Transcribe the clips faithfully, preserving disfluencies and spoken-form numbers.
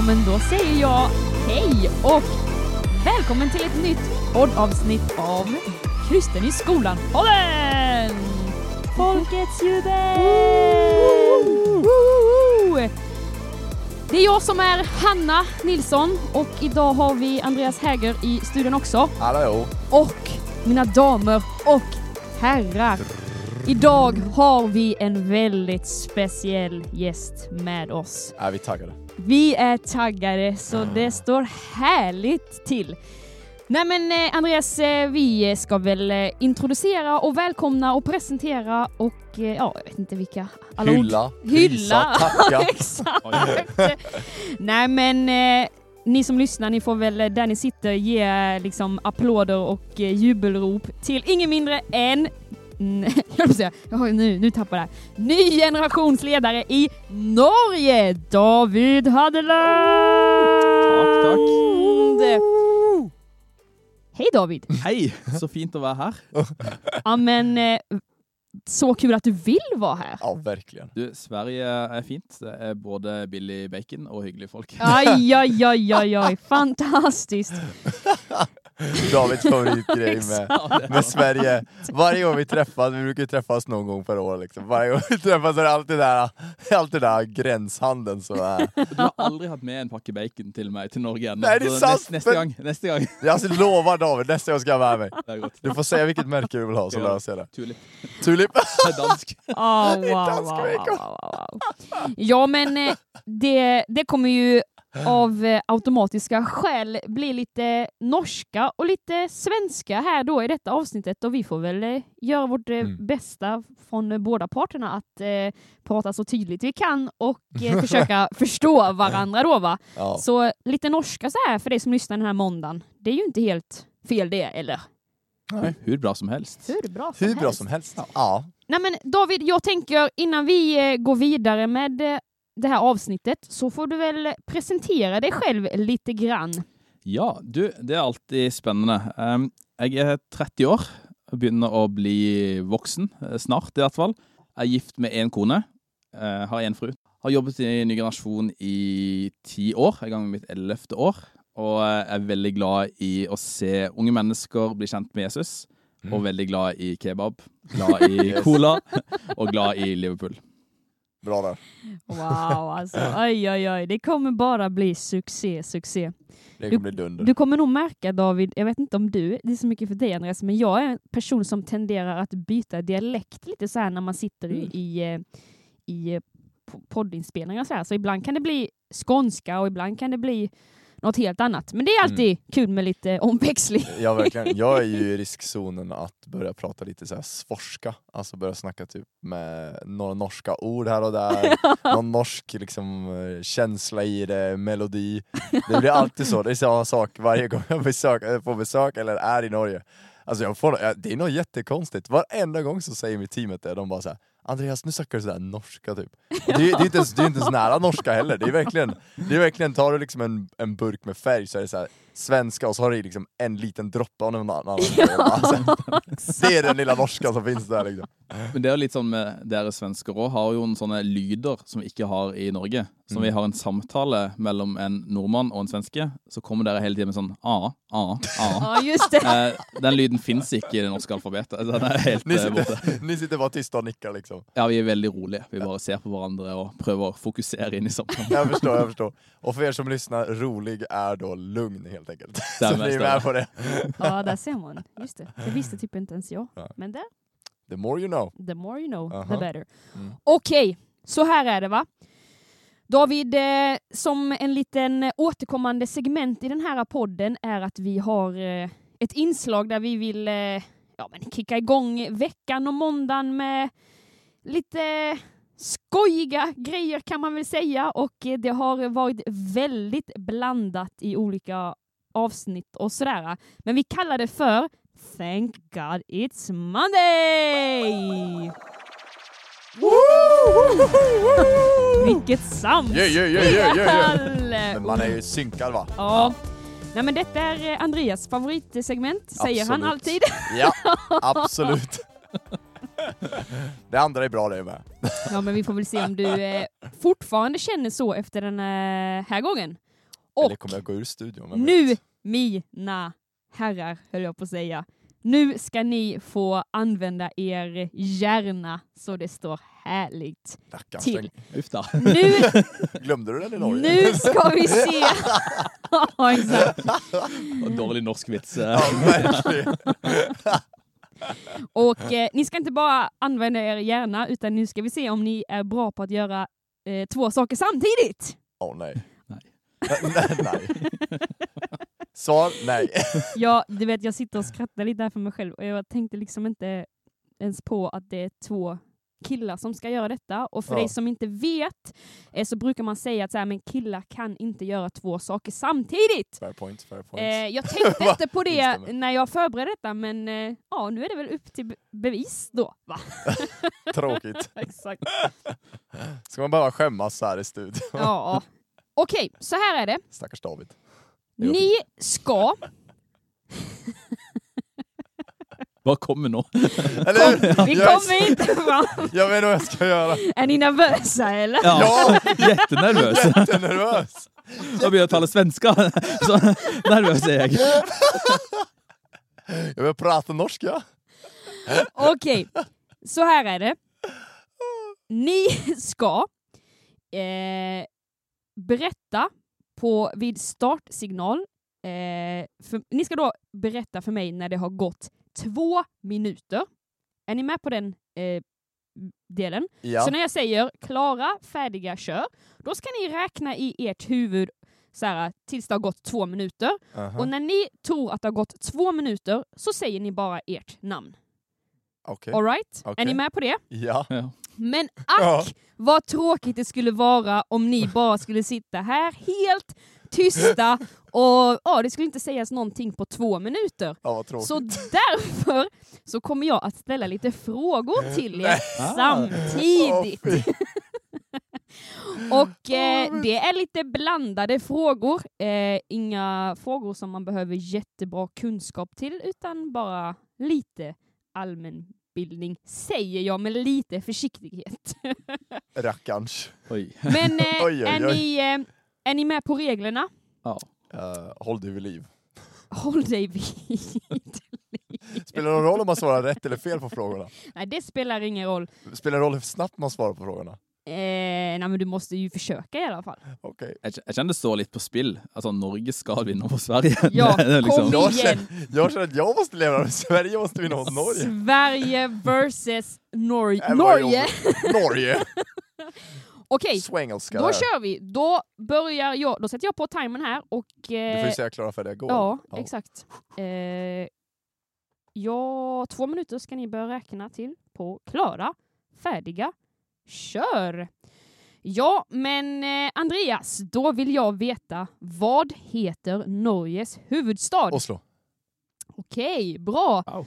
Ja, men då säger jag hej och välkommen till ett nytt poddavsnitt av Krysten i skolan. Hållen! Folkets ljudet! Det är jag som är Hanna Nilsson och idag har vi Andreas Häger i studion också. Hallå! Och mina damer och herrar. Idag har vi en väldigt speciell gäst med oss. Ja, vi är taggade. Vi är taggade, så det står härligt till. Nej men Andreas, vi ska väl introducera och välkomna och presentera och ja, jag vet inte vilka alla hylla, ord. Hylla, hylla, exakt. Nej men eh, ni som lyssnar, ni får väl där ni sitter ge liksom applåder och eh, jubelrop till ingen mindre än jag säga, nu, nu tappar jag det. Ny generationsledare i Norge, David Hadeland. Tack, tack. Hej David. Hej, så fint att vara här. Ja men, så kul att du vill vara här. Ja, verkligen. Du, Sverige är fint. Det är både billig bacon och hygglig folk. Aj, aj, aj, aj, aj. Fantastiskt. Davids favoritgrej med, med Sverige. Varje gång vi träffas, vi brukar träffas någon gång per år liksom. Varje gång vi träffas är det alltid där, alltid där gränshandeln så är. Du har aldrig haft med en packe bacon till mig till Norge än. Nej, det är sant. Nästa, nästa gång, nästa gång. Jag alltså lovar David, nästa gång ska jag vara med mig. Du får säga vilket märke du vill ha så lär jag se det. Tulip. Tulip. Det är dansk. Oh, wow, dansk wow, wow, wow. Ja, men det, det kommer ju av automatiska skäl blir lite norska och lite svenska här då i detta avsnittet, och vi får väl göra vårt mm. bästa från båda parterna att eh, prata så tydligt vi kan och eh, försöka förstå varandra då va. Ja. Så lite norska så här för dig som lyssnar den här måndagen. Det är ju inte helt fel det, eller? Nej, hur bra som helst. Hur bra som hur helst. Bra som helst. Ja. Ja. Nej men David, jag tänker innan vi eh, går vidare med eh, det här avsnittet så får du väl presentera dig själv lite grann. Ja, du, det är alltid spännande. Um, jag är trettio år och börjar att bli vuxen snart i alla fall. Jag är gift med en kone, uh, har en fru. Har jobbat i Ny Generation i tio år, jag är igång med mitt elfte år och är väldigt glad i att se unga människor bli känt med Jesus mm. och väldigt glad i kebab, glad i cola och glad i Liverpool. Bra där. Wow, alltså. Oj, oj, oj. Det kommer bara bli succé, succé. Det kommer du, bli dunder. Du kommer nog märka, David, jag vet inte om du, det är så mycket för dig, Andreas, men jag är en person som tenderar att byta dialekt lite så här när man sitter mm. i, i poddinspelningar så här. Så ibland kan det bli skånska och ibland kan det bli något helt annat. Men det är alltid mm. kul med lite omväxling. Ja, verkligen. Jag är ju i riskzonen att börja prata lite så här svorska. Alltså börja snacka typ med några norska ord här och där. Någon norsk liksom känsla i det, melodi. Det blir alltid så. Det är samma sak varje gång jag besöker, får besök eller är i Norge. Alltså jag får, det är nog jättekonstigt. Varenda gång så säger mitt teamet det. De bara så här, Andreas, nu snackar du sådär norska typ. Det är, det är inte ens, det är inte ens nära norska heller. Det är verkligen, det är verkligen tar du liksom en, en burk med färg så är det så här svenska och så har du liksom en liten droppe av någon annan. Ja, alltså, det är den lilla norska som finns där liksom. Men det är lite som med dere svenskar och har ju en såna lyder som vi inte har i Norge. Som mm. vi har en samtale mellan en norman och en svenske så kommer dere hela tiden med sån a, a, a. Ja, just det. Den lyden finns inte i det norska alfabetet. Den är helt ni sitter, borta. Ni sitter bara tysta och nickar liksom. Ja, vi är väldigt roliga. Vi bara ser på varandra och prövar fokusera in i samtalet. Jag förstår, jag förstår. Och för er som lyssnar, rolig är då lugn helt enkelt. Så ni är med på det. Ja, där ser man. Just det. Det visste typ inte ens jag. Ja. Men det? The more you know. The more you know, uh-huh. the better. Mm. Okej, så här är det va? David, eh, som en liten återkommande segment i den här podden är att vi har eh, ett inslag där vi vill eh, ja, men kicka igång veckan och måndagen med lite skojiga grejer kan man väl säga, och det har varit väldigt blandat i olika avsnitt och sådär. Men vi kallar det för Thank God It's Monday! Vilket samspel! Yeah, yeah, yeah, yeah, yeah. Man är ju synkad va? Ja. Nej men detta är Andreas favoritsegment, säger absolut. Han alltid. Ja, absolut. Det andra är bra det med. Ja, men vi får väl se om du eh, fortfarande känner så efter den eh, här gången. Och eller kommer jag gå ur studion? Nu, mina herrar, höll jag på att säga. Nu ska ni få använda er hjärna så det står härligt Tackar, till. Nu, glömde du den i Norge? Nu ska vi se. Ja, exakt. Och dålig norsk vits. Ja, verkligen. Och eh, ni ska inte bara använda er hjärna, utan nu ska vi se om ni är bra på att göra eh, två saker samtidigt. Åh, oh, nej. Nej. nej, nej. Så, nej. Ja, du vet, jag sitter och skrattar lite där för mig själv. Och jag tänkte liksom inte ens på att det är två killar som ska göra detta. Och för ja. dig som inte vet eh, så brukar man säga att så här, men killar kan inte göra två saker samtidigt. Fair point, fair point. Eh, jag tänkte inte på det när jag förberedde detta, men eh, ja, nu är det väl upp till be- bevis då, va? Tråkigt. Exakt. Ska man bara skämmas så här i studion? Ja. Okej, okay, så här är det. Stackars David. Ni ska... Vad kommer nå? Kom, vi kommer inte fram. Jag vet vad jag ska göra. Är ni nervösa eller? Ja, jättenervös. Jättenervös. Jag börjar tala svenska. Så nervös är jag. Jag vill prata norska. Okej, okay. Så här är det. Ni ska eh, berätta på vid startsignal. Eh, för, ni ska då berätta för mig när det har gått två minuter. Är ni med på den eh, delen? Ja. Så när jag säger klara, färdiga, kör. Då ska ni räkna i ert huvud så här, tills det har gått två minuter. Uh-huh. Och när ni tror att det har gått två minuter så säger ni bara ert namn. Okay. All right? Okay. Är ni med på det? Ja. ja. Men ack, vad tråkigt det skulle vara om ni bara skulle sitta här helt tysta och ja, det skulle inte sägas någonting på två minuter. Ja, så därför så kommer jag att ställa lite frågor till er samtidigt. Oh, och eh, det är lite blandade frågor. Eh, inga frågor som man behöver jättebra kunskap till, utan bara lite allmän bildning, säger jag med lite försiktighet. Rackarns. Oj. Men eh, oj, oj, oj. Är, ni, eh, är ni med på reglerna? Ja. Uh, håll dig vid liv. Håll dig vid liv. Spelar det någon roll om man svarar rätt eller fel på frågorna? Nej, det spelar ingen roll. Spelar det roll hur snabbt man svarar på frågorna? Eh, nej, men du måste ju försöka i alla fall. Okej. Okay. Jag kände så lite på spill. Alltså, Norge ska vinna mot Sverige. Ja, liksom. Kom igen. Jag känner, jag känner att jag måste leva med Sverige, måste vinna mot Norge. Sverige versus Norge. Äh, Norge. Norge. Okej, okay, då här. kör vi. Då börjar jag, då sätter jag på timern här och... Eh, du får ju säga klara för det går. Ja, ja. exakt. Eh, ja, två minuter ska ni börja räkna till på klara, färdiga, kör! Ja, men eh, Andreas, då vill jag veta, vad heter Norges huvudstad? Oslo. Okej, bra. Wow.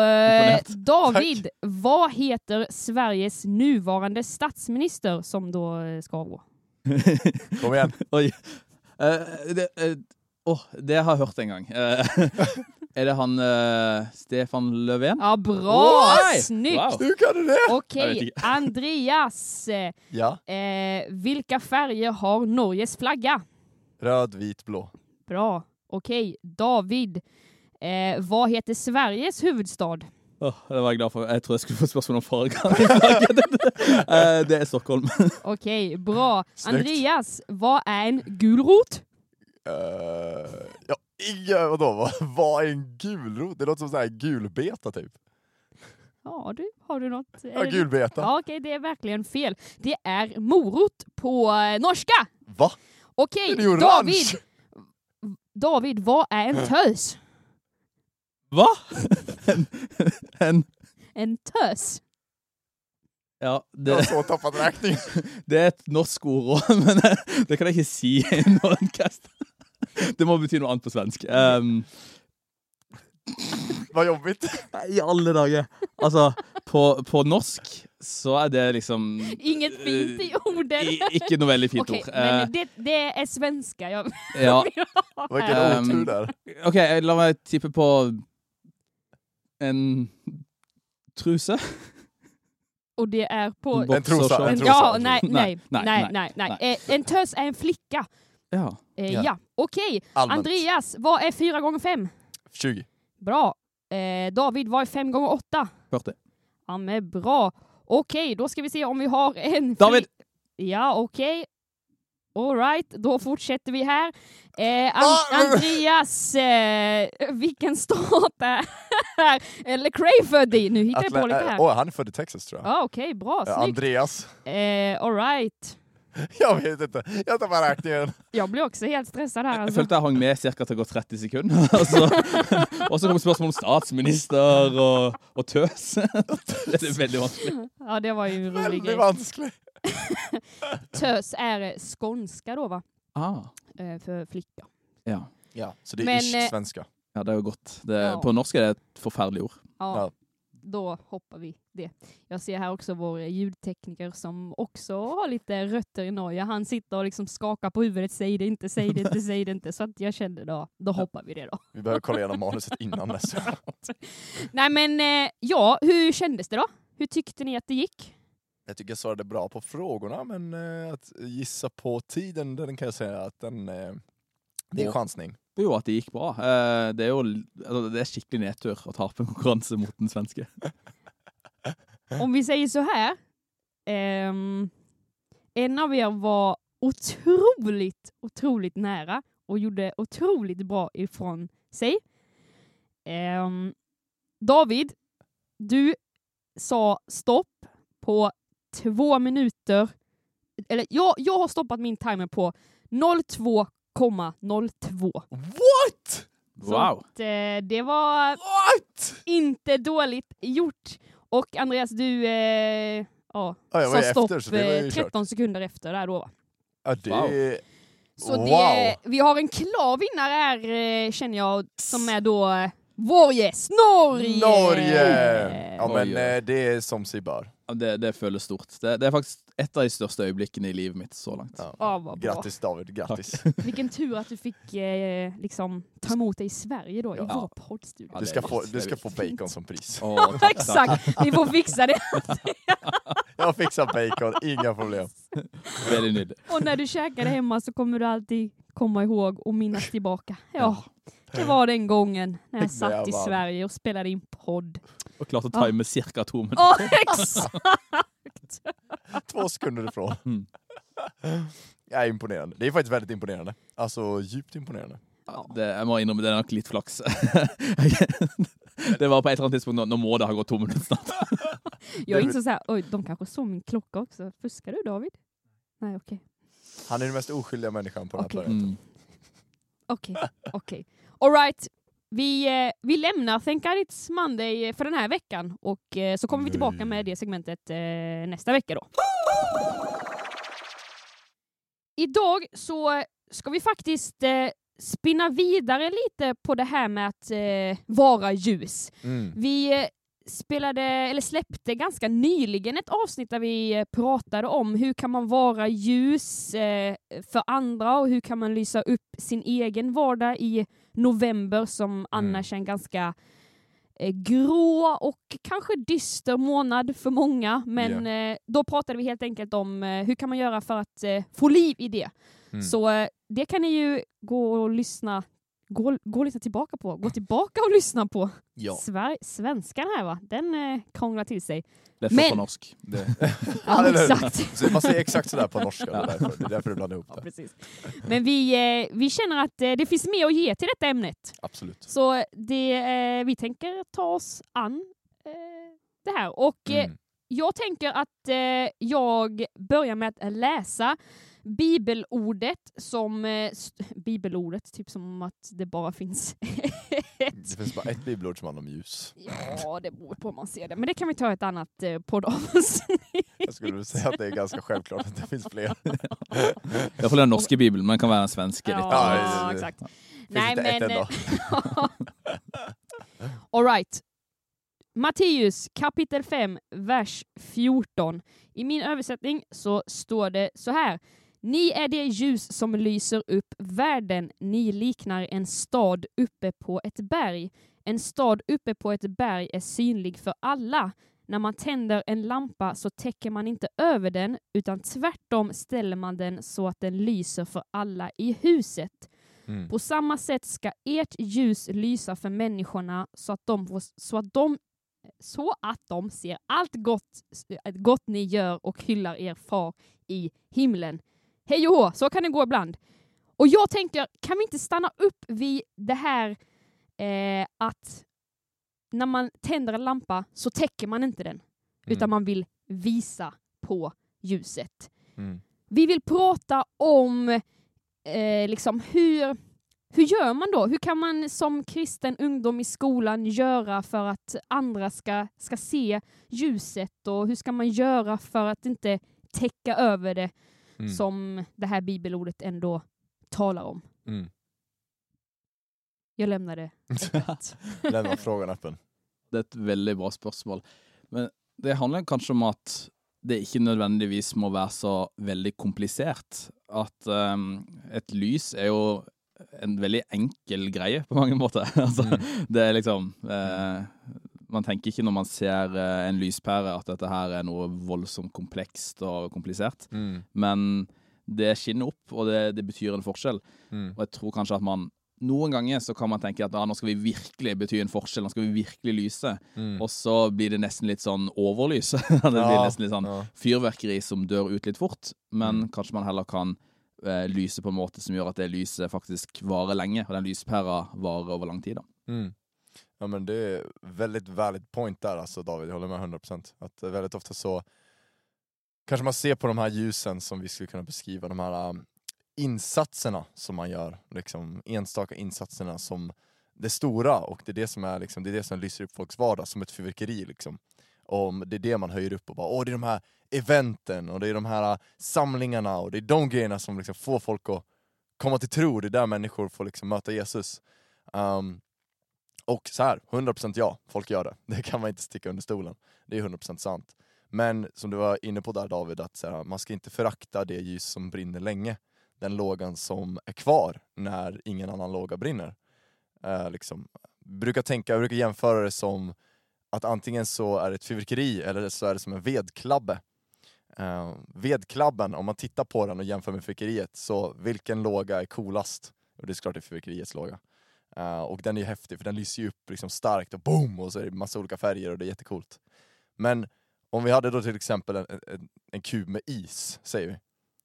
Eh, David, tack. Vad heter Sveriges nuvarande statsminister som då eh, ska avgå? Kom igen. Oj. Eh, det, eh, oh, det har jag hört en gång. Eh, är det han eh, Stefan Löfven? Ja, bra. Oh, snyggt. Wow. Hur kan du det? Okej, Andreas. Ja. Eh, vilka färger har Norges flagga? Röd, vit, blå. Bra. Okej, David. Eh, vad heter Sveriges huvudstad? Oh, det var jag glad för. Jag tror jag skulle få spörsmål om fargan. eh, det är Stockholm. Okej, okay, bra. Snyggt. Andreas, vad är en gulrot? Uh, ja, inga, vadå? Vad, vad är en gulrot? Det låter som sån här gulbeta typ. Ja, du, har du något? Ja, gulbeta. Ja, okej, okay, det är verkligen fel. Det är morot på norska. Va? Okej, okay, David. David, vad är en tös? Va? En, en, en tös. Ja, det jag har så tappat räkning. Det är ett norskt ord, men det kan jag inte säga i en podcast. Det måste betyda något annat på svensk. Um, Vad jobbigt. I alla dagar. Alltså, på, på norsk så är det liksom... Inget fint i orden. I, inte något väldigt fint okay, ord. Men det, det är svenska. Jag, ja. Vilken otur där. Okej, okay, låt mig tippa på... En truse. Och det är på... En trosa. En trosa. Ja, nej, nej, nej, nej, nej, nej. En tös är en flicka. Ja. Eh, ja. ja. Okej. Allmänt. Andreas, vad är fyra gånger fem? tjugo. Bra. Eh, David, vad är fem gånger åtta? fyrtio. Ja, men bra. Okej, då ska vi se om vi har en... David! Fri... Ja, okej. All right, då fortsätter vi här. Eh, An- Andreas, eh, vilken stat är här? Eller Crayford i, nu hittar Atla- jag på lite här. Åh, oh, han är född i Texas tror jag. Ja, ah, okej, okay, bra, snyggt. Andreas. Eh, all right. Jag vet inte, jag tar bara räkningen. Jag blir också helt stressad här. Alltså. Jag följde att jag häng med cirka till gå trettio sekunder. Alltså. Och så kom spörsmål om statsminister och, och tös. Det är väldigt vanskligt. Ja, det var ju en rolig grej. Vanskligt. Tös är skånska då, va? Ah. Eh, för flicka. Ja. Ja, så det är men, isch svenska. Ja, det är gott. Det, ja. På norska är det ett förfärligt ord. Ja. Ja. Då hoppar vi det. Jag ser här också vår ljudtekniker som också har lite rötter i Norge. Han sitter och liksom skakar på huvudet. Säg det inte, säg det inte, säg det inte. Så att jag kände då, då hoppar vi det då. Vi behöver kolla igenom manuset innan nästa. Nej men, ja, hur kändes det då? Hur tyckte ni att det gick? Jag tycker jag svarade bra på frågorna. Men att gissa på tiden, den kan jag säga att den, det är en chansning. Jo, att det gick bra. Det är ju det är skicklig nedtur att ha en konkurrens mot den svenska. Om vi säger så här. Um, en av er var otroligt, otroligt nära och gjorde otroligt bra ifrån sig. Um, David, du sa stopp på två minuter. Eller jag, jag har stoppat min timer på noll två noll komma noll två. What? Så wow. Att, eh, det var What? Inte dåligt gjort. Och Andreas, du eh, ja, ah, sa stopp efter, så det tretton kört. Sekunder efter där då. Ah, det... Wow. Så wow. Det, vi har en klar vinnare här eh, känner jag som är då eh, vår gäst, Norge. Norge. Ja men eh, det är som sig bör. Det, det följer stort. Det, det är faktiskt ett av de största ögonblicken i livet mitt så långt. Ja. Ah, vad bra. Grattis David, grattis. Vilken tur att du fick eh, liksom, ta emot dig i Sverige då, ja. I vår poddstudio. Ja, du ska få, du ska få bacon som pris. Oh, ja, tack, exakt, tack. Ni får fixa det. Jag fixar bacon, inga problem. Och när du käkar det hemma så kommer du alltid komma ihåg och minnas tillbaka. Ja. Det var den gången när jag satt i Sverige och spelade in podd. Och klart att ta med cirka två minuter. Ja, exakt! Två sekunder ifrån. Mm. Jag är imponerande. Det är faktiskt väldigt imponerande. Alltså, djupt imponerande. Ja, det, jag må innom det är nog lite flax. Det var på ett eller annat tidspunkt, någon må det har gått två minuter snart. Jag insåg så här, oj, de kanske såg min klocka också. Fuskar du, David? Nej, okej. Okay. Han är den mest oskyldiga människan på den här okay. planeten. Mm. Okej, okay, okej. Okay. All right, vi, eh, vi lämnar Thank God It's Monday för den här veckan. Och eh, så kommer vi tillbaka med det segmentet eh, nästa vecka då. Idag så ska vi faktiskt eh, spinna vidare lite på det här med att eh, vara ljus. Mm. Vi eh, spelade, eller släppte ganska nyligen ett avsnitt där vi pratade om hur kan man vara ljus för andra och hur kan man lysa upp sin egen vardag i november som annars är en ganska grå och kanske dyster månad för många. Men yeah. Då pratade vi helt enkelt om hur kan man göra för att få liv i det. Mm. Så det kan ni ju gå och lyssna Gå, gå lyssna tillbaka på. Gå tillbaka och lyssna på. Ja. Sver- svenskan här va? Den eh, krånglar till sig. Det är men... på norsk. Det... ja, exakt. Så man säger exakt sådär på norska. Ja. Det, är därför, det är därför du blandar ihop det. Ja, precis. Men vi, eh, vi känner att eh, det finns mer att ge till detta ämnet. Absolut. Så det, eh, vi tänker ta oss an eh, det här. Och eh, mm. jag tänker att eh, jag börjar med att läsa bibelordet som eh, st- bibelordet typ som att det bara finns ett. Det finns bara ett bibelord som handlar om ljus. Ja, det beror på hur man ser det, men det kan vi ta ett annat eh, poddavsnitt. Jag skulle säga att det är ganska självklart att det finns fler. Jag får en norsk bibel, man kan vara en svensk. Ja, ja, exakt. Ja. Nej men all right. Matteus kapitel fem vers fjorton. I min översättning så står det så här: Ni är det ljus som lyser upp världen. Ni liknar en stad uppe på ett berg. En stad uppe på ett berg är synlig för alla. När man tänder en lampa så täcker man inte över den, utan tvärtom ställer man den så att den lyser för alla i huset. Mm. På samma sätt ska ert ljus lysa för människorna så att de, får, så att de, så att de ser allt gott, gott ni gör och hyllar er far i himlen. Hej och hå, så kan det gå ibland. Och jag tänkte, kan vi inte stanna upp vid det här eh, att när man tänder en lampa så täcker man inte den. Mm. Utan man vill visa på ljuset. Mm. Vi vill prata om eh, liksom hur, hur gör man då? Hur kan man som kristen ungdom i skolan göra för att andra ska, ska se ljuset? Och hur ska man göra för att inte täcka över det mm. som det här bibelordet ändå talar om? Mm. Jag lämnar det. Lämna frågan öppen. Det är ett väldigt bra spörsmål. Men det handlar kanske om att det inte nödvändigtvis må vara så väldigt komplicerat. Att um, ett lys är ju en väldigt enkel grej på många sätt. Alltså, mm. det är liksom uh, man tänker inte när man ser en lyspärre att detta här är något våldsamt komplext och komplicerat. Mm. Men det skinner upp och det, det betyder en forskel. Mm. Och jag tror kanske att man någon gånger så kan man tänka att ah, nu ska vi verkligen betyda en forskel, nu ska vi verkligen lyse. Mm. Och så blir det nästan lite sån överlys. Det blir ja, nästan lite sån ja. fyrverkeri som dör ut lite fort. Men mm. kanske man heller kan eh, lyse på en måte som gör att det lyset faktiskt varar länge. Och den lyspärra varar över lång tid. Mm. Ja, men det är väldigt valid point där alltså, David. Jag håller med hundra procent. Att väldigt ofta så kanske man ser på de här ljusen som vi skulle kunna beskriva, de här um, insatserna som man gör, liksom enstaka insatserna som det stora, och det är det som är liksom, det är det som lyser upp folks vardag som ett fyrverkeri liksom. Och det är det man höjer upp och bara, åh det är de här eventen och det är de här uh, samlingarna och det är de grejerna som liksom får folk att komma till tro, det är där människor får liksom möta Jesus. Um, och så här, hundra procent ja, folk gör det. Det kan man inte sticka under stolen. Det är hundra procent sant. Men som du var inne på där David, att så här, man ska inte förakta det ljus som brinner länge. Den lågan som är kvar när ingen annan låga brinner. Eh, liksom. brukar tänka, jag brukar jämföra det som att antingen så är det ett fyrverkeri eller så är det som en vedklabbe. Eh, vedklabben, om man tittar på den och jämför med fyrverkeriet, så vilken låga är coolast? Och det är såklart det är fyrverkeriets låga. Eh, och den är ju häftig för den lyser ju upp liksom starkt och boom! Och så är det massa olika färger och det är jättekult. Men om vi hade då till exempel en, en, en kub med is, säger vi.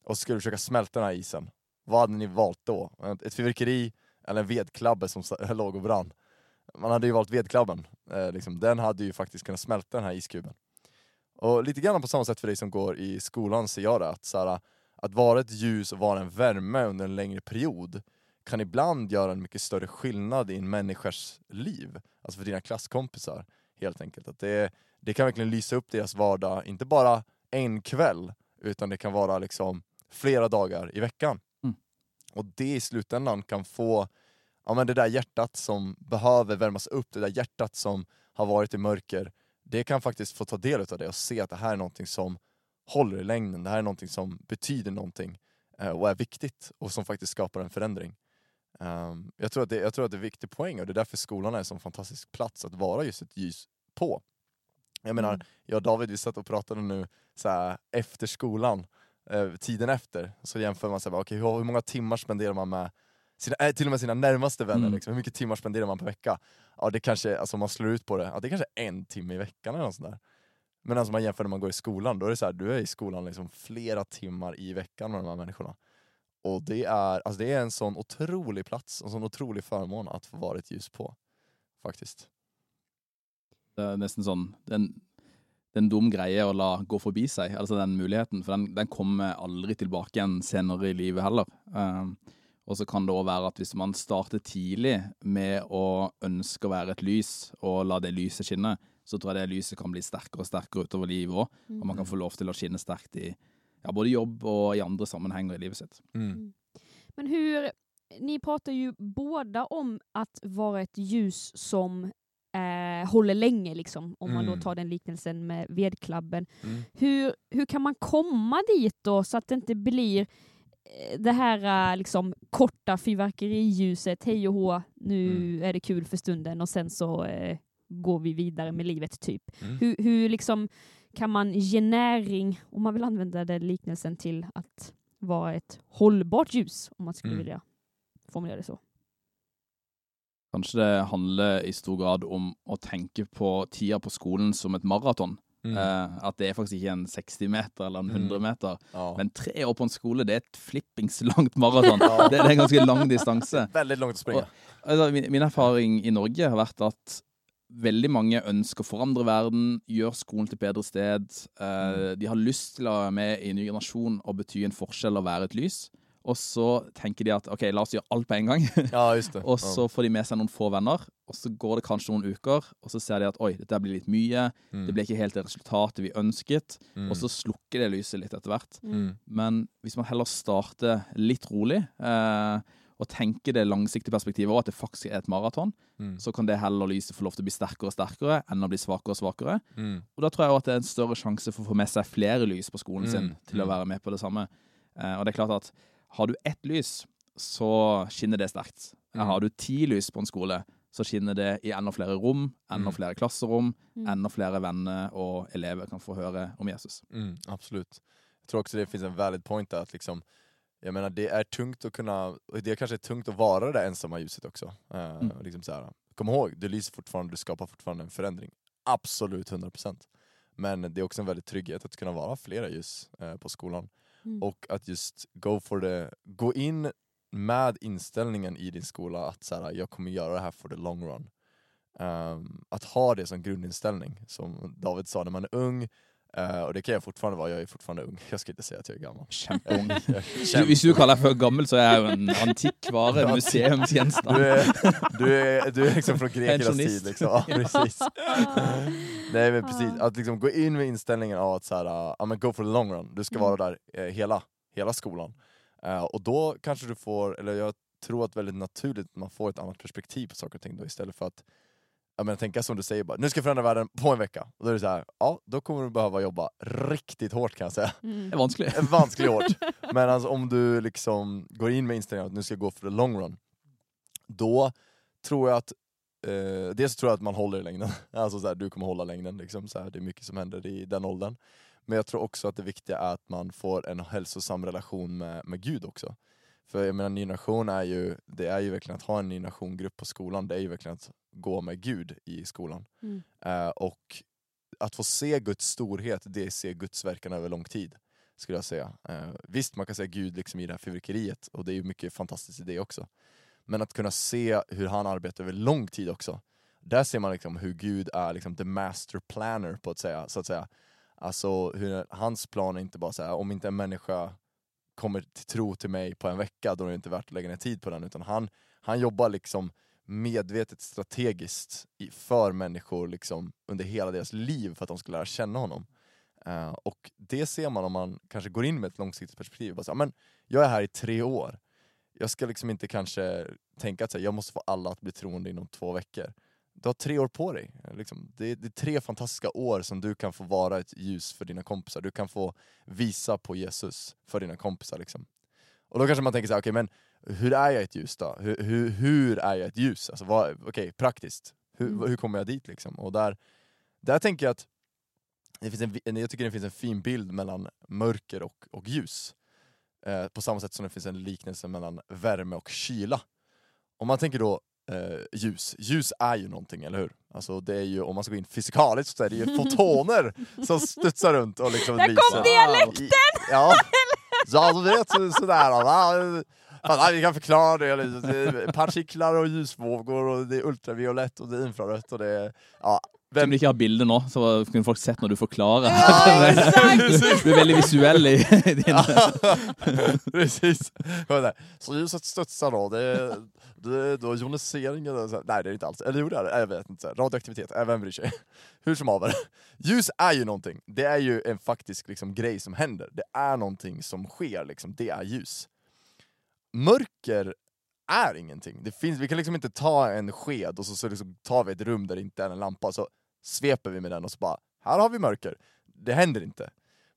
Och så skulle vi försöka smälta den här isen. Vad hade ni valt då? Ett fyrverkeri eller en vedklabbe som låg och brann? Man hade ju valt vedklabben. Eh, liksom. Den hade ju faktiskt kunnat smälta den här iskuben. Och lite grann på samma sätt för dig som går i skolan ser jag det. Att, så här, att vara ett ljus och vara en värme under en längre period kan ibland göra en mycket större skillnad i en människors liv. Alltså för dina klasskompisar helt enkelt. Att det, det kan verkligen lysa upp deras vardag. Inte bara en kväll, utan det kan vara liksom flera dagar i veckan. Mm. Och det i slutändan kan få ja, men det där hjärtat som behöver värmas upp, det där hjärtat som har varit i mörker, det kan faktiskt få ta del av det och se att det här är någonting som håller i längden. Det här är någonting som betyder någonting och är viktigt och som faktiskt skapar en förändring. Jag tror att det, jag tror att det är en viktig poäng, och det är därför skolan är en sån fantastisk plats att vara just ett ljus på. Jag menar, mm. jag och David, vi satt och pratade nu så här, efter skolan, eh, tiden efter, så jämför man så här, okay, hur, hur många timmar spenderar man med sina, äh, till och med sina närmaste vänner, mm. liksom, hur mycket timmar spenderar man per vecka? Ja, det kanske, alltså man slår ut på det, ja, det kanske är en timme i veckan eller något sånt där. Men alltså man jämför när man går i skolan, då är det så här, du är i skolan liksom flera timmar i veckan med de här människorna. Och det är, alltså det är en sån otrolig plats, en sån otrolig förmån att få vara ett ljus på, faktiskt. Det är nästan sån, den, den dum grejen att la gå förbi sig, alltså den möjligheten, för den, den kommer aldrig tillbaka igen senare i livet heller. Um, och så kan det också vara att hvis man startar tidigt med att önska vara ett ljus och la det lyset skinna, så tror jag det lyset kan bli starkare och starkare utöver livet också, mm. och man kan få lov till att skinna starkt i ja, både jobb och i andra sammanhang i livet sitt. Mm. Men hur, ni pratar ju båda om att vara ett ljus som Eh, håller länge liksom, om mm. man då tar den liknelsen med vedklabben. Mm. Hur, hur kan man komma dit då så att det inte blir eh, det här eh, liksom korta fyrverkeriljuset, hej och hå, nu mm. är det kul för stunden och sen så eh, går vi vidare med livet typ. Mm. Hur, hur liksom kan man ge näring, om man vill använda den liknelsen, till att vara ett hållbart ljus, om man skulle mm. vilja formulera det så. Kanske det handlar i stor grad om att tänka på tiden på skolan som ett maraton. Mm. Uh, att det är faktiskt inte en sextio meter eller en hundra meter. Mm. Ja. Men tre år på en skola, det är ett flippingslangt maraton. Ja. Det är en ganska lång distans. Väldigt långt att springa. Och, alltså, min, min erfaring i Norge har varit att väldigt många önskar förändra världen, gör skolan till ett bättre sted. Uh, mm. De har lust till att vara med i en ny generation och betyda en forskel och vara ett ljus. Och så tänker de att okej, okay, låt oss göra allt på en gång. Ja, just det. Och så får de med sig någon få vänner, och så går det kanske någon veckor, och så ser de att oj, det där blir lite mycket. Mm. Det blir inte helt det resultatet vi önskat, mm. och så slukker det lyset lite efterhvert. Mm. Men hvis man heller startar lite roligt eh, och tänker det långsiktiga perspektivet, och att det faktiskt är ett maraton, mm. så kan det heller lyset få lov att bli starkare och starkare än att bli svakare och svakare. Mm. Och då tror jag att det är en större chans för att få med sig flera lys på skolan mm. sin till att vara med på det samma. Eh, och det är klart att har du ett lys, så skinner det starkt. Mm. Har du tio lys på en skola, så skinner det i ännu fler rum, ännu mm. fler klassrum, mm. ännu fler vänner och elever kan få höra om Jesus. Mm, absolut. Jag tror också det finns en valid point där, att liksom, jag menar, det är tungt att kunna, det är kanske tungt att vara det där ensamma ljuset också. Eh, mm. liksom så här, kom ihåg, du lyser fortfarande, du skapar fortfarande en förändring. Absolut, hundra procent. Men det är också en väldigt trygghet att kunna vara flera ljus eh, på skolan. Mm. Och att just go for the, gå in med inställningen i din skola att så här, jag kommer göra det här for the long run. Um, att ha det som grundinställning, som David sa, när man är ung. Uh, och det kan jag fortfarande vara, jag är fortfarande ung. Jag ska inte säga att jag är gammal. Kämpeung. Om du kallar för gammal så är jag en antikvare, museumsgäst. Du är, du är, du är liksom från grekernas tid. Liksom. Ja, precis. Nej, men precis. Att liksom gå in med inställningen av att så här, uh, go for the long run. Du ska vara där uh, hela, hela skolan. Uh, och då kanske du får, eller jag tror att väldigt naturligt man får ett annat perspektiv på saker och ting då, istället för att jag menar, tänka som du säger, bara, nu ska jag förändra världen på en vecka. Och då är det så här, ja, då kommer du behöva jobba riktigt hårt, kan jag säga. Mm. Det är vanskligt. Vanskligt hårt. Men alltså, om du liksom går in med inställningen att nu ska jag gå för the long run, då tror jag att eh, dels tror jag att man håller i längden. Alltså så här, du kommer hålla längden. Liksom, så här, det är mycket som händer i den åldern. Men jag tror också att det viktiga är att man får en hälsosam relation med, med Gud också. För jag menar, ny generation är ju, det är ju verkligen att ha en ny generationgrupp på skolan. Det är ju verkligen att gå med Gud i skolan. Mm. Uh, och att få se Guds storhet, det är se Guds verkan över lång tid, skulle jag säga. Uh, visst, man kan säga Gud liksom i det här fyrverkeriet, och det är ju mycket fantastiskt i det också. Men att kunna se hur han arbetar över lång tid också. Där ser man liksom hur Gud är liksom the master planner, på att säga, så att säga. Alltså hur hans plan är inte bara så här, om inte en människa kommer till tro till mig på en vecka, då är det inte värt att lägga ner tid på den, utan han, han jobbar liksom medvetet strategiskt för människor liksom under hela deras liv, för att de ska lära känna honom. Uh, och det ser man om man kanske går in med ett långsiktigt perspektiv. Bara så här, men jag är här i tre år. Jag ska liksom inte kanske tänka att så här, jag måste få alla att bli troende inom två veckor. Du har tre år på dig. Liksom. Det, är, det är tre fantastiska år som du kan få vara ett ljus för dina kompisar. Du kan få visa på Jesus för dina kompisar. Liksom. Och då kanske man tänker så här, okej, okay, men hur är jag ett ljus då? Hur, hur, hur är jag ett ljus? Alltså, okej, okay, praktiskt. Hur, hur kommer jag dit? Liksom? Och där, där tänker jag att det finns en, jag tycker det finns en fin bild mellan mörker och, och ljus. Eh, på samma sätt som det finns en liknelse mellan värme och kyla. Om man tänker då Uh, ljus. Ljus är ju någonting, eller hur? Alltså det är ju, om man ska gå in fysikaliskt, så är det ju fotoner som studsar runt och liksom lyser. Där kom dialekten! Ja, ja, du vet, så, sådär. Fan, vi kan förklara det. Det är partiklar och ljusvågor, och det är ultraviolett och det är infrarött och det är, ja. Vem ni har bilder nå, så kunde folk sett när du förklarar. Ja, exakt. Du är väldigt visuell i din. Ja, precis. Så ljuset studsar då. Det är, det är då joniseringen. Nej, det är inte alls. Eller jo, det är det. Jag vet inte. Radioaktivitet. Vem bryr sig? Hur som haver. Ljus är ju någonting. Det är ju en faktisk liksom grej som händer. Det är någonting som sker. Liksom. Det är ljus. Mörker är ingenting. Det finns, vi kan liksom inte ta en sked och så, så liksom tar vi ett rum där det inte är en lampa, så sveper vi med den och så bara, här har vi mörker. Det händer inte.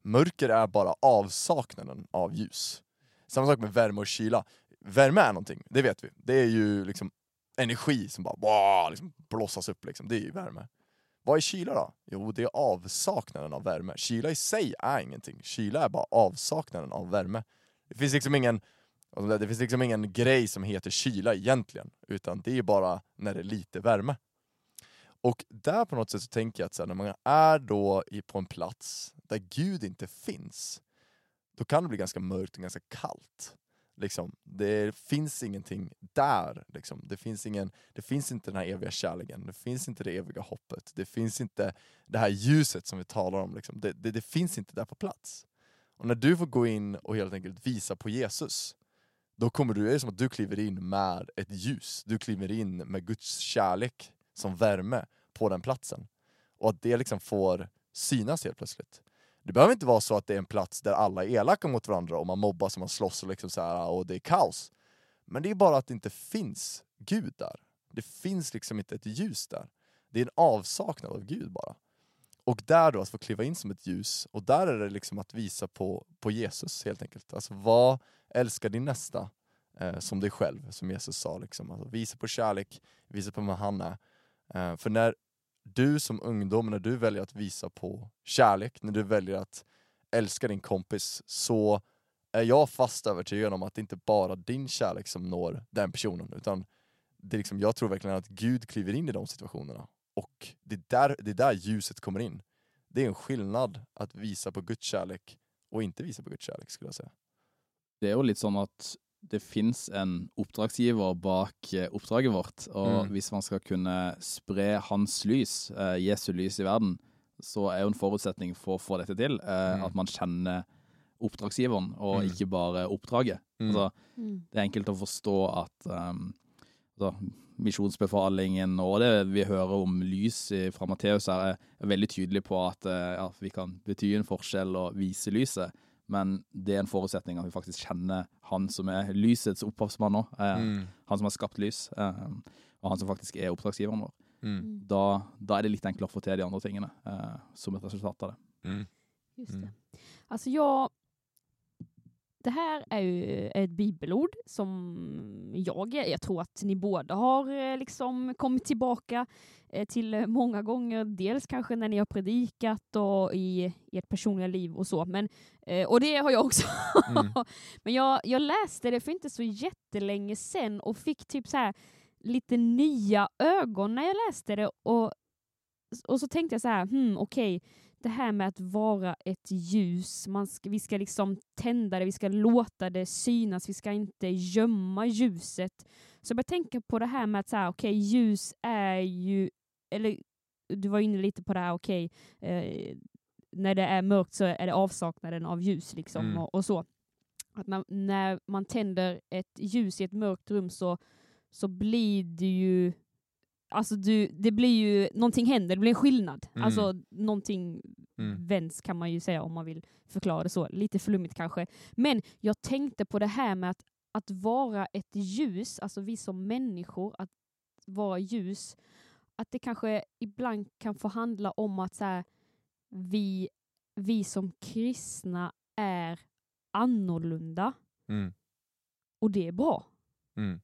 Mörker är bara avsaknaden av ljus. Samma sak med värme och kyla. Värme är någonting, det vet vi. Det är ju liksom energi som bara wow, liksom blåsas upp liksom. Det är ju värme. Vad är kyla då? Jo, det är avsaknaden av värme. Kyla i sig är ingenting. Kyla är bara avsaknaden av värme. Det finns liksom ingen det finns liksom ingen grej som heter kyla egentligen, utan det är bara när det är lite värme. Och där på något sätt så tänker jag att så här, när man är då i, på en plats där Gud inte finns, då kan det bli ganska mörkt och ganska kallt. Liksom, det finns ingenting där. Liksom. Det, finns ingen, det finns inte den här eviga kärleken. Det finns inte det eviga hoppet. Det finns inte det här ljuset som vi talar om. Liksom. Det, det, det finns inte där på plats. Och när du får gå in och helt enkelt visa på Jesus, då kommer du, det är som att du kliver in med ett ljus. Du kliver in med Guds kärlek som värme på den platsen. Och att det liksom får synas helt plötsligt. Det behöver inte vara så att det är en plats där alla är elaka mot varandra och man mobbas och man slåss och, liksom så här, och det är kaos. Men det är bara att det inte finns Gud där. Det finns liksom inte ett ljus där. Det är en avsaknad av Gud bara. Och där då att få kliva in som ett ljus. Och där är det liksom att visa på, på Jesus helt enkelt. Alltså vad älskar din nästa eh, som dig själv, som Jesus sa. Liksom. Alltså, visa på kärlek, visa på vad han är. Eh, för när du som ungdom, när du väljer att visa på kärlek, när du väljer att älska din kompis, så är jag fast övertygad om att det inte bara din kärlek som når den personen, utan det är liksom, jag tror verkligen att Gud kliver in i de situationerna. Och det är där, det är där ljuset kommer in. Det är en skillnad att visa på Guds kärlek och inte visa på Guds kärlek, skulle jag säga. Det är ju lite som att det finns en uppdragsgivare bak uppdraget vårt, och mm. hvis man ska kunna spre hans lys, eh, Jesu lys i världen, så är en förutsättning för att få detta till eh, mm. att man känner uppdragsgivaren och mm. inte bara uppdraget. Mm. Alltså, det är enkelt att förstå att um, alltså, missionsbefalingen och det vi hör om lys från Matteus är väldigt tydlig på att, uh, att vi kan betyda en forskel och visa lyset. Men det är en förutsättning att vi faktiskt känner han som är lysets upphovsman nu, eh, mm. han som har skapat lys, eh, och han som faktiskt är uppdragsgivaren vår. Mm. Då, då är det lite enklare att få till de andra tingarna eh, som ett resultat av det. Mm. Just det. Mm. Alltså jag, det här är ju ett bibelord som jag, jag tror att ni båda har liksom kommit tillbaka till många gånger. Dels kanske när ni har predikat och i, i ert personliga liv och så. Men, och det har jag också. Mm. Men jag, jag läste det för inte så jättelänge sedan och fick typ så här lite nya ögon när jag läste det. Och, och så tänkte jag så här, hmm, okej. Okay. Det här med att vara ett ljus. Man ska, vi ska liksom tända det. Vi ska låta det synas. Vi ska inte gömma ljuset. Så jag tänker på det här med att så här, okej, okay, ljus är ju... Eller du var inne lite på det här, okej. Okay, eh, när det är mörkt så är det avsaknaden av ljus liksom. Mm. Och, och så. Att när, när man tänder ett ljus i ett mörkt rum så, så blir det ju... Alltså du, det blir ju, någonting händer, det blir en skillnad. Mm. Alltså någonting mm. vänds kan man ju säga om man vill förklara det så. Lite flummigt kanske. Men jag tänkte på det här med att, att vara ett ljus, alltså vi som människor, att vara ljus, att det kanske ibland kan få handla om att så här, vi, vi som kristna är annorlunda. Mm. Och det är bra. Mm.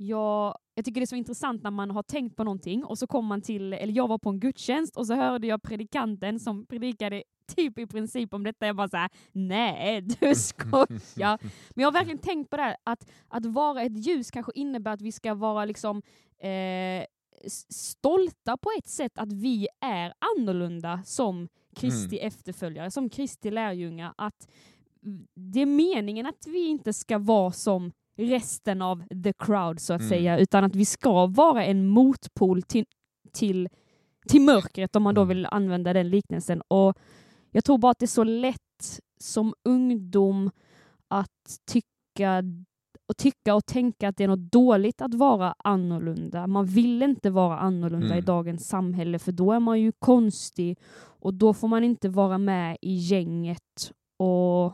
Jag, jag tycker det är så intressant när man har tänkt på någonting och så kom man till, eller jag var på en gudstjänst och så hörde jag predikanten som predikade typ i princip om detta. Jag bara så här, nej du skojar. Men jag har verkligen tänkt på det här, att, att vara ett ljus kanske innebär att vi ska vara liksom eh, stolta på ett sätt att vi är annorlunda som Kristi mm. efterföljare, som Kristi lärjungar. Att det är meningen att vi inte ska vara som resten av the crowd så att mm. säga, utan att vi ska vara en motpol till, till, till mörkret, om man då vill använda den liknelsen. Och jag tror bara att det är så lätt som ungdom att tycka och, tycka och tänka att det är något dåligt att vara annorlunda. Man vill inte vara annorlunda mm. i dagens samhälle, för då är man ju konstig och då får man inte vara med i gänget, och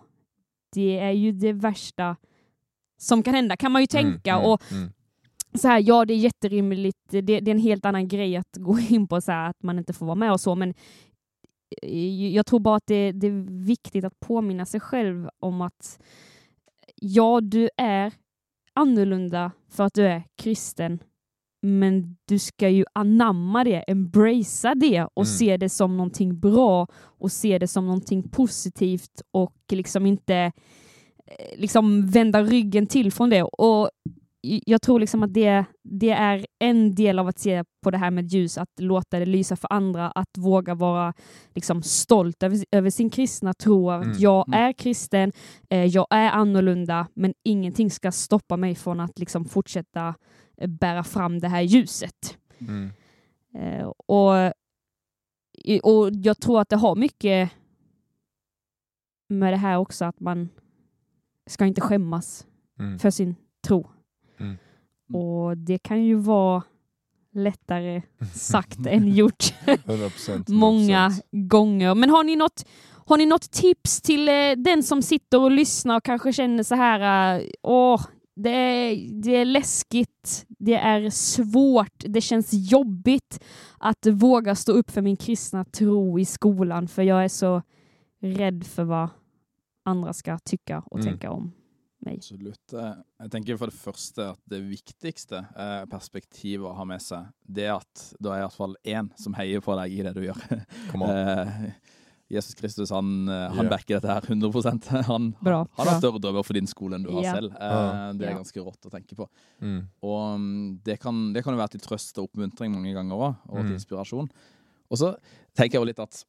det är ju det värsta som kan hända, kan man ju tänka. Mm, mm, och mm. så här, ja, det är jätterimligt. Det, det är en helt annan grej att gå in på så här, att man inte får vara med och så. Men jag tror bara att det, det är viktigt att påminna sig själv om att ja, du är annorlunda för att du är kristen. Men du ska ju anamma det, embracea det och mm. se det som någonting bra och se det som någonting positivt och liksom inte liksom vända ryggen till från det. Och jag tror liksom att det, det är en del av att se på det här med ljus, att låta det lysa för andra, att våga vara liksom stolt över, över sin kristna tro, att mm. jag är kristen, eh, jag är annorlunda, men ingenting ska stoppa mig från att liksom fortsätta bära fram det här ljuset. Mm. Eh, och, och jag tror att det har mycket med det här också, att man ska inte skämmas mm. för sin tro. Mm. Och det kan ju vara lättare sagt än gjort hundra procent, hundra procent. Många gånger. Men har ni något, har ni något tips till eh, den som sitter och lyssnar och kanske känner så här, eh, åh, det är, det är läskigt, det är svårt, det känns jobbigt att våga stå upp för min kristna tro i skolan, för jag är så rädd för vad andra ska tycka och mm. tänka om mig. Absolut. Jag tänker för det första att det viktigaste perspektivet att ha med sig, det är att det är i alla fall en som hejer på dig i det du gör. Jesus Kristus, han, han yeah. backer dette her hundra procent. Han, han har større drømmer for din skole enn du har yeah. selv. Uh, det er ganske rått å tenke på. Mm. Og det kan, det kan jo være til trøst og oppmuntring mange ganger også, og til inspirasjon. Og så tenker jeg jo litt at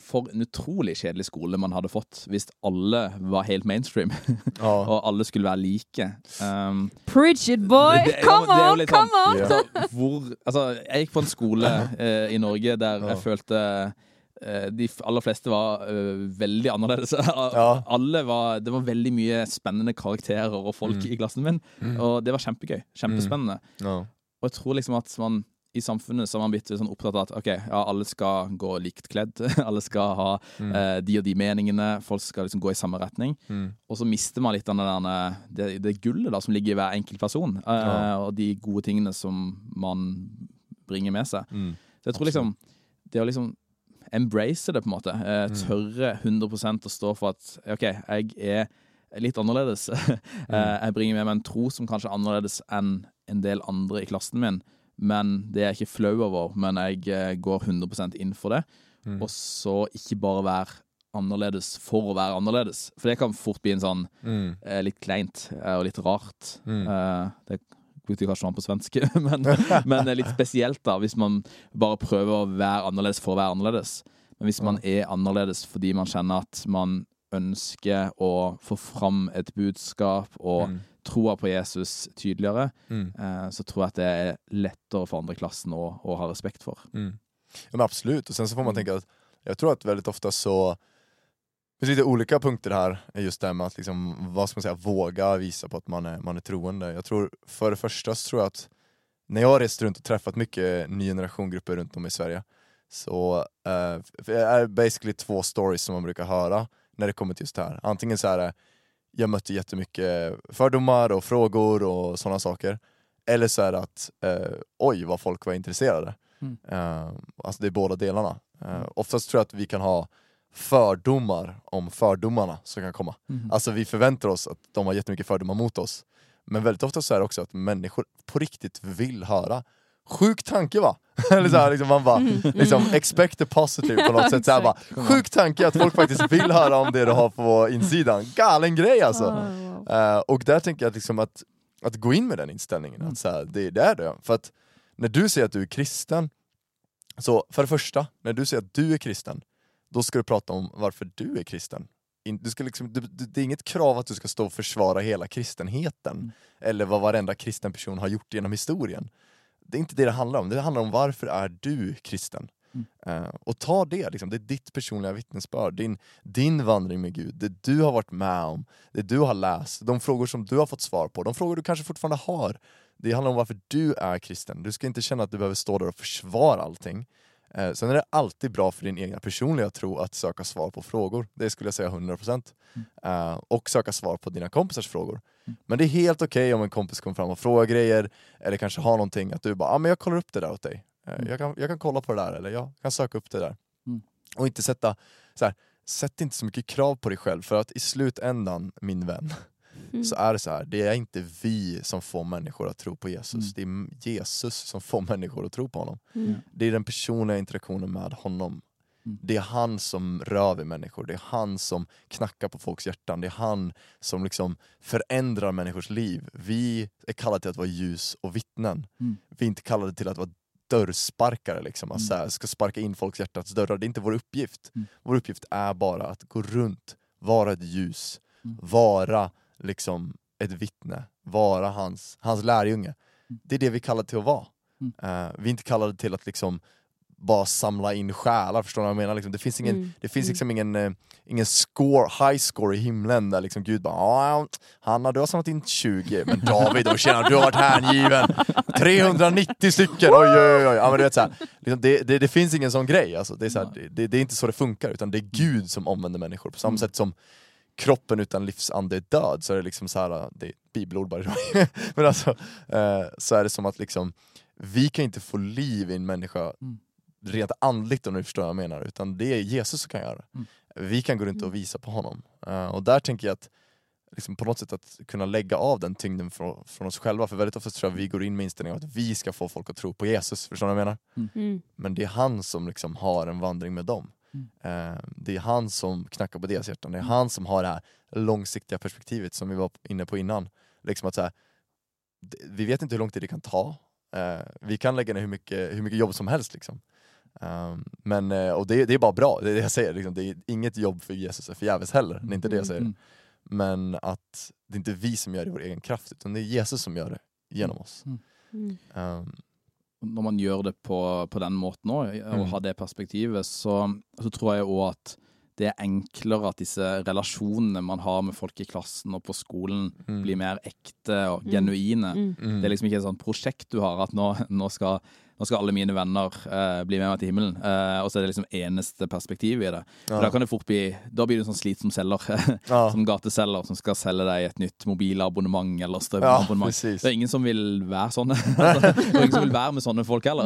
for en utrolig kjedelig skole man hadde fått hvis alle var helt mainstream oh. og alle skulle være like. Um, Preach it, boy! Det, det, come on, sånn, come on! Yeah. Hvor, altså, jeg gikk på en skole uh, i Norge der oh. jeg følte... de aller fleste var uh, veldig annerledes. Ja. Alle var, det var veldig mye spennende karakterer og folk mm. i klassen min, mm. og det var kjempegøy, kjempespennende. Mm. Ja. Og jeg tror liksom at man i samfunnet så har man blitt sånn opptatt av at ok, ja, alle skal gå likt kledd, alle skal ha mm. eh, de og de meningene, folk skal liksom gå i samme retning, mm. og så mister man litt av den der, det, det gullet da, som ligger i hver enkelt person, eh, ja. Og de gode tingene som man bringer med seg. Mm. Så jeg tror liksom, det var liksom embrace det på en måte. Eh, tørre hundra procent å stå for at ok, jeg er litt annerledes. eh, jeg bringer med meg en tro som kanskje er annerledes enn en del andre i klassen min, men det er jeg ikke flau over, men jeg eh, går hundra procent inn for det. Mm. Og så ikke bare være annerledes for å være annerledes. For det kan fort bli en sånn mm. eh, litt kleint eh, og litt rart. Mm. Eh, det det kanske han på svenska men men är lite speciellt då hvis man bara prövar att vara annorlunda för att vara annorlunda. Men hvis man är annorlunda fördi man känner att man önskar och få fram ett budskap och mm. tro på Jesus tydligare mm. eh, så tror jag att det är lättare för andra klassen att ha respekt för. Mm. Ja, men absolut, och sen så får man tänka att jag tror att väldigt ofta så det finns lite olika punkter här, just det här med att liksom, vad ska man säga, våga visa på att man är, man är troende. Jag tror, för det första så tror jag att när jag har rest runt och träffat mycket ny generation-grupper runt om i Sverige, så eh, det är basically två stories som man brukar höra när det kommer till just det här. Antingen så här, jag mötte jättemycket fördomar och frågor och sådana saker. Eller så är det att, eh, oj vad folk var intresserade. Mm. Eh, alltså det är båda delarna. Eh, oftast tror jag att vi kan ha fördomar om fördomarna som kan komma. Mm. Alltså vi förväntar oss att de har jättemycket fördomar mot oss. Men väldigt ofta så är det också att människor på riktigt vill höra. Sjuk tanke va? Eller så här, liksom, man bara, liksom, expect the positive på något sätt. Så här, bara, sjuk tanke att folk faktiskt vill höra om det du har på insidan. Galen grej alltså. Uh, och där tänker jag att, liksom, att, att gå in med den inställningen. Att, så här, det, det är det. För att när du säger att du är kristen, så för det första, när du säger att du är kristen, då ska du prata om varför du är kristen. Du ska liksom, du, du, det är inget krav att du ska stå och försvara hela kristenheten. Mm. Eller vad varenda kristen person har gjort genom historien. Det är inte det det handlar om. Det handlar om varför är du kristen. Mm. Uh, och ta det. Liksom. Det är ditt personliga vittnesbörd. Din, din vandring med Gud. Det du har varit med om. Det du har läst. De frågor som du har fått svar på. De frågor du kanske fortfarande har. Det handlar om varför du är kristen. Du ska inte känna att du behöver stå där och försvara allting. Eh, sen är det alltid bra för din egna personliga tro att söka svar på frågor. Det skulle jag säga hundra procent. Eh, och söka svar på dina kompisars frågor. Mm. Men det är helt okej okay om en kompis kommer fram och frågar grejer. Eller kanske har någonting att du bara, ja ah, men jag kollar upp det där åt dig. Eh, mm. jag, kan, jag kan kolla på det där eller jag kan söka upp det där. Mm. Och inte sätta, så här, sätt inte så mycket krav på dig själv. För att i slutändan, min vän, mm. så är det så här. Det är inte vi som får människor att tro på Jesus. Mm. Det är Jesus som får människor att tro på honom. Mm. Det är den personliga interaktionen med honom. Mm. Det är han som rör vid människor. Det är han som knackar på folks hjärtan. Det är han som liksom förändrar människors liv. Vi är kallade till att vara ljus och vittnen. Mm. Vi är inte kallade till att vara dörrsparkare. Liksom. Alltså, mm. ska sparka in folks hjärtats dörrar. Det är inte vår uppgift. Mm. Vår uppgift är bara att gå runt. Vara ett ljus. Mm. Vara liksom ett vittne. Vara hans, hans lärjunge. Mm. Det är det vi kallar till att vara. Mm. Uh, vi är inte kallade till att liksom bara samla in själar, förstår du vad jag menar? Liksom, det finns ingen, mm. det finns liksom ingen, eh, ingen score, high score i himlen där liksom Gud bara, Hanna, du har samlat in tjugo, men David, och tjena, du har varit hängiven trehundranittio stycken, oj, oj, oj. Ja, men du vet, så här, liksom, det, det, det finns ingen sån grej, alltså, det, är så här, det, det, det är inte så det funkar, utan det är Gud som omvänder människor, på samma mm. sätt som kroppen utan livsande är död, så är det liksom så här, det är bibelord bara men alltså, eh, så är det som att liksom, vi kan inte få liv i en människa mm. rent andligt, om du förstår vad jag menar, utan det är Jesus som kan göra. Mm. Vi kan gå runt och visa på honom. Uh, och där tänker jag att liksom på något sätt att kunna lägga av den tyngden från, från oss själva, för väldigt ofta tror jag vi går in med inställningen att vi ska få folk att tro på Jesus, förstår du vad jag menar? Mm. Mm. Men det är han som liksom har en vandring med dem. Mm. Uh, det är han som knackar på deras hjärtan. Det är han som har det här långsiktiga perspektivet som vi var inne på innan. Liksom att så här, vi vet inte hur lång tid det kan ta. Uh, vi kan lägga ner hur mycket, hur mycket jobb som helst liksom. Um, men, och det, det är bara bra, det är det jag säger liksom. Det är inget jobb för Jesus är förgäves heller, det är inte det jag säger, men att det är inte vi som gör det i vår egen kraft, utan det är Jesus som gör det genom oss. Mm. Um, när man gör det på, på den måten och mm. har det perspektivet, så, så tror jag också att det är enklare att dessa relationer man har med folk i klassen och på skolan mm. blir mer äkta och mm. genuina. Mm. Mm. Det är liksom inte ett sånt projekt du har att nå, nå ska nå ska alla mina vänner eh, bli med mig till himlen. Eh, och så är det liksom enaste perspektiv i det. Ja. Då kan det fort bli, då blir det sån slit som säljer, ja. Som gateselger som ska sälja dig ett nytt mobilabonnemang eller strömabonnemang. Ja, det är ingen som vill vara sån. Det är ingen som vill vara med såna folk heller.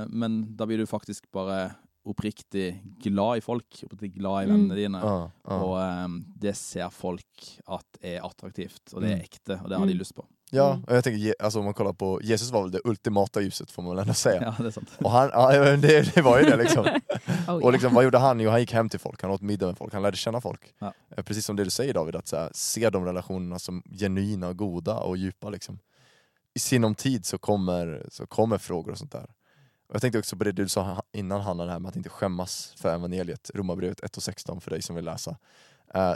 Eh, men då blir du faktiskt bara oppriktig glad i folk, oppriktig glad i vänner dina, mm. ah, ah. och um, det ser folk att är attraktivt, och det är äkta, och det har mm. de lust på. Ja, och jag tänker, alltså om man kollar på, Jesus var väl det ultimata ljuset, får man väl ändå säga. Ja, det är sant. Och han, ja, det, det var ju det liksom. oh, och liksom, vad gjorde han? Jo, han gick hem till folk, han åt middag med folk, han lärde känna folk. Ja. Precis som det du säger, David, att så här, se de relationerna som genuina, goda och djupa liksom. I sinom tid så kommer, så kommer frågor och sånt där. Jag tänkte också på det du sa innan, Hanna, det här med att inte skämmas för evangeliet. Romarbrevet ett och sexton för dig som vill läsa.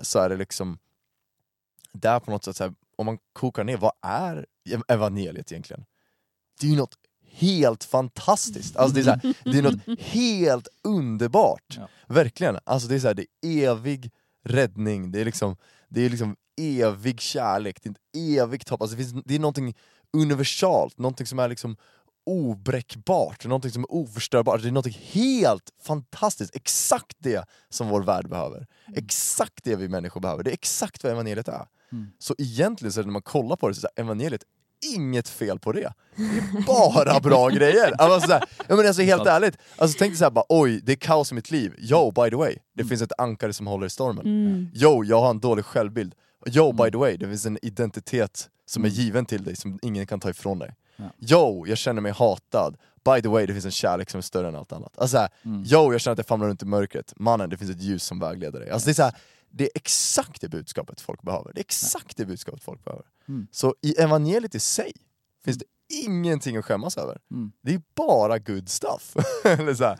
Så är det liksom där på något sätt, så här, om man kokar ner, vad är evangeliet egentligen? Det är ju något helt fantastiskt. Alltså det är, så här, det är något helt underbart. Ja. Verkligen. Alltså det är så här, det är evig räddning. Det är liksom, det är liksom evig kärlek. Det är ett evigt hopp. Alltså det finns, det är någonting universalt. Någonting som är liksom obräckbart, någonting som är oförstörbart. Det är någonting helt fantastiskt. Exakt det som vår värld behöver. Exakt det vi människor behöver. Det är exakt vad evangeliet är. Mm. Så egentligen så är det, när man kollar på det, så är evangeliet inget fel på det. Det är bara bra grejer. Alltså så här, jag menar, alltså helt ärligt. Alltså tänk dig så här bara, oj, det är kaos i mitt liv. Yo, by the way, det mm. finns ett ankare som håller i stormen. Mm. Yo, jag har en dålig självbild. Yo, by the way, det finns en identitet som är given till dig som ingen kan ta ifrån dig. Jo, jag känner mig hatad. By the way, det finns en kärlek som är större än allt annat. Alltså såhär, mm. jo, jag känner att jag famlar runt i mörkret. Mannen, det finns ett ljus som vägleder dig. Alltså det är såhär, det är exakt det budskapet folk behöver. Det är exakt det budskapet folk behöver. Mm. Så i evangeliet i sig finns det ingenting att skämmas över. Mm. Det är bara good stuff. Eller såhär.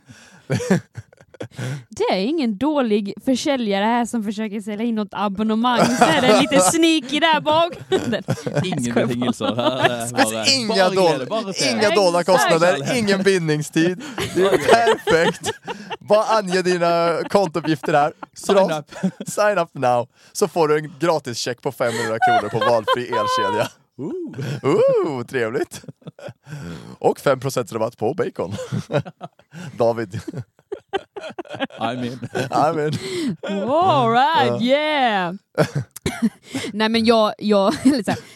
Det är ingen dålig försäljare här som försöker sälja in något abonnemang. Så är det lite sneaky där bak. Ingen betingelser. Inga dolda, inga dolda kostnader, ingen bindningstid. Det är perfekt. Bara ange dina kontouppgifter här. Sign up. Sign up now. Så får du en gratis check på femhundra kronor på valfri elkedja. Uh. Uh, trevligt. Och fem procent rabatt på bacon. David. I'm in. I'm in. All right, yeah. Nej, men jag, jag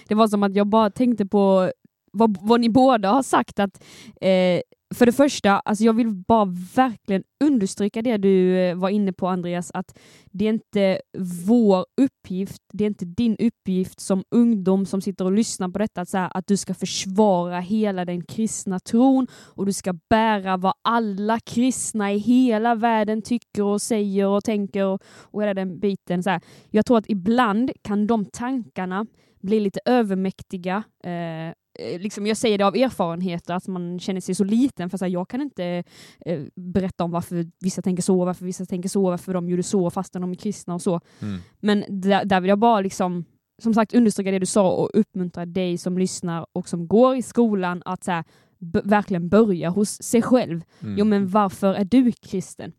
det var som att jag bara tänkte på vad, vad ni båda har sagt, att eh, För det första, alltså jag vill bara verkligen understryka det du var inne på, Andreas, att det är inte vår uppgift, det är inte din uppgift som ungdom som sitter och lyssnar på detta, att, så här, att du ska försvara hela den kristna tron och du ska bära vad alla kristna i hela världen tycker och säger och tänker och, och hela den biten. Så här. Jag tror att ibland kan de tankarna bli lite övermäktiga. Eh, Liksom jag säger det av erfarenhet, att man känner sig så liten, för så här, jag kan inte eh, berätta om varför vissa tänker så, varför vissa tänker så, varför de gjorde så fastän de är kristna och så. Mm. Men där, där vill jag bara liksom, som sagt, understryka det du sa och uppmuntra dig som lyssnar och som går i skolan att så här, b- verkligen börja hos sig själv. Mm. Jo, men varför är du kristen?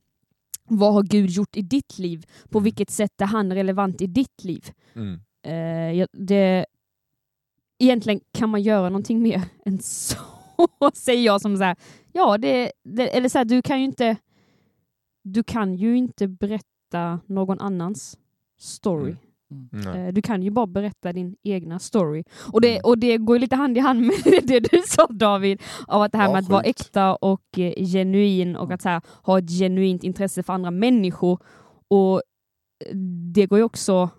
Vad har Gud gjort i ditt liv? På mm. vilket sätt är han relevant i ditt liv? Mm. Eh, jag, det Egentligen kan man göra någonting mer än så, säger jag som så här, ja, det, det eller så här, du kan ju inte du kan ju inte berätta någon annans story. Mm. Mm. Du kan ju bara berätta din egna story. Och det, och det går lite hand i hand med det du sa, David, av att det här ja, med att sjukt. vara äkta och genuin och att så här, ha ett genuint intresse för andra människor. Och det går ju också,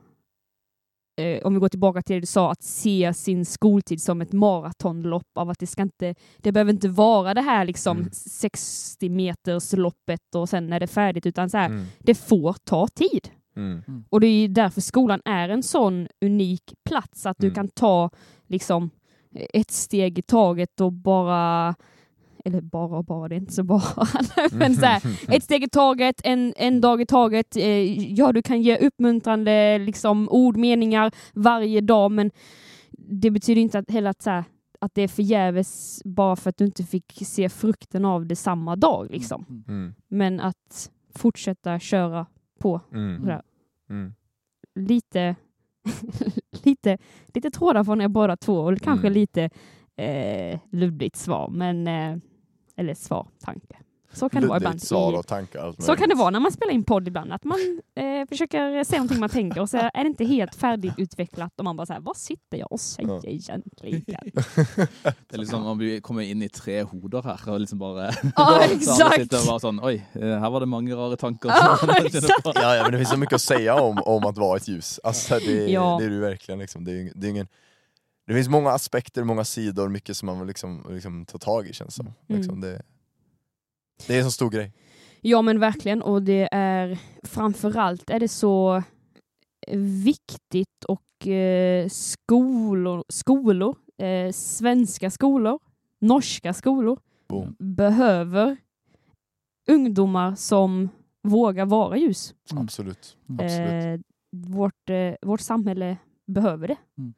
om vi går tillbaka till det du sa, att se sin skoltid som ett maratonlopp, av att det ska inte, det behöver inte vara det här liksom mm. sextio meters loppet och sen är det färdigt, utan så här, mm. det får ta tid. Mm. Och det är ju därför skolan är en sån unik plats, att mm. du kan ta liksom ett steg i taget och bara eller bara och bara, det är inte så bara. Men så här, ett steg i taget, en, en dag i taget. Eh, ja, du kan ge uppmuntrande liksom, ord, meningar varje dag, men det betyder inte att, heller att, så här, att det är förgäves bara för att du inte fick se frukten av det samma dag. Liksom. Mm. Men att fortsätta köra på. Mm. Mm. Lite, lite, lite trådar från er båda två och kanske mm. lite eh, luddigt svar, men... Eh, Eller svar, tanke. Så kan det vara ibland. Svar och tankar. Så kan det vara när man spelar in podd ibland. Att man eh, försöker säga någonting man tänker. Och så är det inte helt färdigutvecklat. Och man bara så här, vad sitter jag och säger ja. egentligen? Det är liksom om vi kommer in i tre hoder här. Och liksom bara... Ja, exakt. Sitter och bara sån, oj, här var det många rara tankar. Ja, exakt. Ja, ja, men det finns så mycket att säga om, om att vara ett ljus. Alltså, det, ja. det är du verkligen liksom. Det är, det är ingen... Det finns många aspekter, många sidor, mycket som man liksom, liksom tar tag i, känns som. Mm. Liksom det, det är en så stor grej. Ja, men verkligen. Och det är framförallt är det så viktigt och eh, skolor, skolor eh, svenska skolor, norska skolor Boom. behöver ungdomar som vågar vara ljus. Mm. Absolut. Absolut. Eh, vårt, eh, vårt samhälle behöver det. Mm.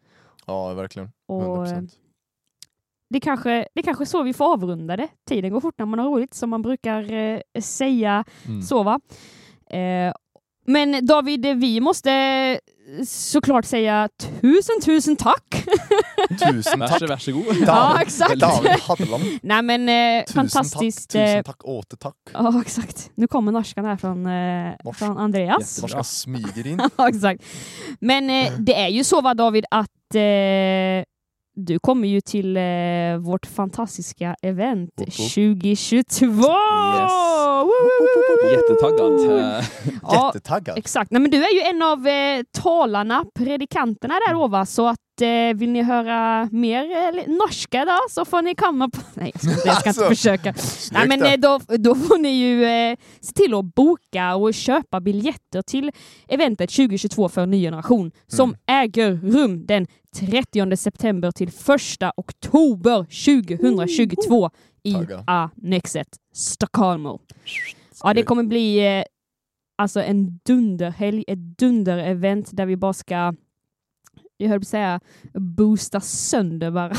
Ja, verkligen. hundra procent. Och det kanske, det kanske är så vi får avrunda det. Tiden går fort när man har roligt, som man brukar eh, säga. Mm. Så va? Eh, men David, vi måste såklart säga tusen, tusen tack. Tusen tack. Varsågod. Ja, exakt. David Hadeland. Nej, men eh, tusen fantastiskt. Tack, tusen tack, åter tack. Ja, exakt. Nu kommer norskan här från, eh, från Andreas. Norska smyger in. Ja, exakt. Men eh, det är ju så, va, David, att du kommer ju till eh, vårt fantastiska event tjugohundratjugotvå! Yes. Jättetaggad. Ja, jättetaggad. Exakt. Nej, men du är ju en av eh, talarna, predikanterna där ova, så att vill ni höra mer norska då, så får ni komma på... Nej, jag ska inte, jag ska inte försöka. Nej, men då, då får ni ju eh, se till att boka och köpa biljetter till eventet tjugohundratjugotvå för Ny Generation som mm. äger rum den trettionde september till första oktober tjugohundratjugotvå i Taga. Annexet Stockholm. Ja, det kommer bli eh, alltså en dunderhelg, ett dunderevent där vi bara ska, jag höll på att säga, boosta sönder varandra.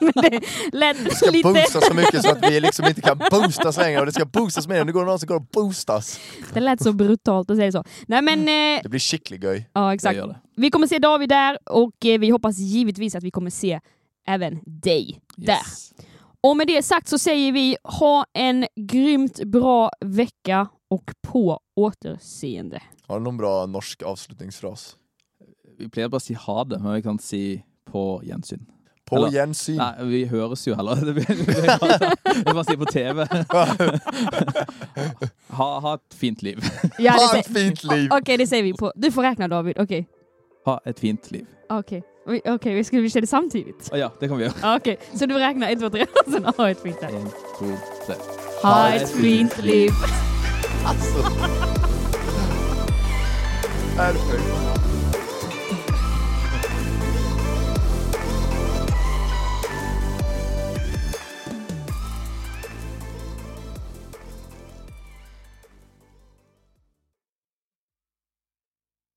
Men det lät lite... Vi ska lite... boosta så mycket så att vi liksom inte kan boostas längre. Och det ska boostas mer. Nu går det någon som går och boostas. Det lät så brutalt att säga så. Nej, men, eh... det blir skicklig. Ja, exakt. Vi kommer se David där. Och eh, vi hoppas givetvis att vi kommer se även dig där. Yes. Och med det sagt så säger vi ha en grymt bra vecka. Och på återseende. Har du någon bra norsk avslutningsfras? Vi plejer bara att säga ha det, men vi kan säga på gensyn. På eller, gensyn. Nej, vi hörs ju heller. Vi bara ser på T V. ha, ha ett fint liv. Ja, ha ett fint liv. Okej, okay, det säger vi på. Du får räkna, David. Okej. Okay. Ha ett fint liv. Okej. Okay. Okej, okay, vi skulle vi köra det samtidigt. Ja, det kommer vi göra. Okej, okay. Så du räknar ett, två, tre. Sen ha ett fint liv. En, två, tre. Ha, ha ett fint, fint liv. Alltså. Perfekt.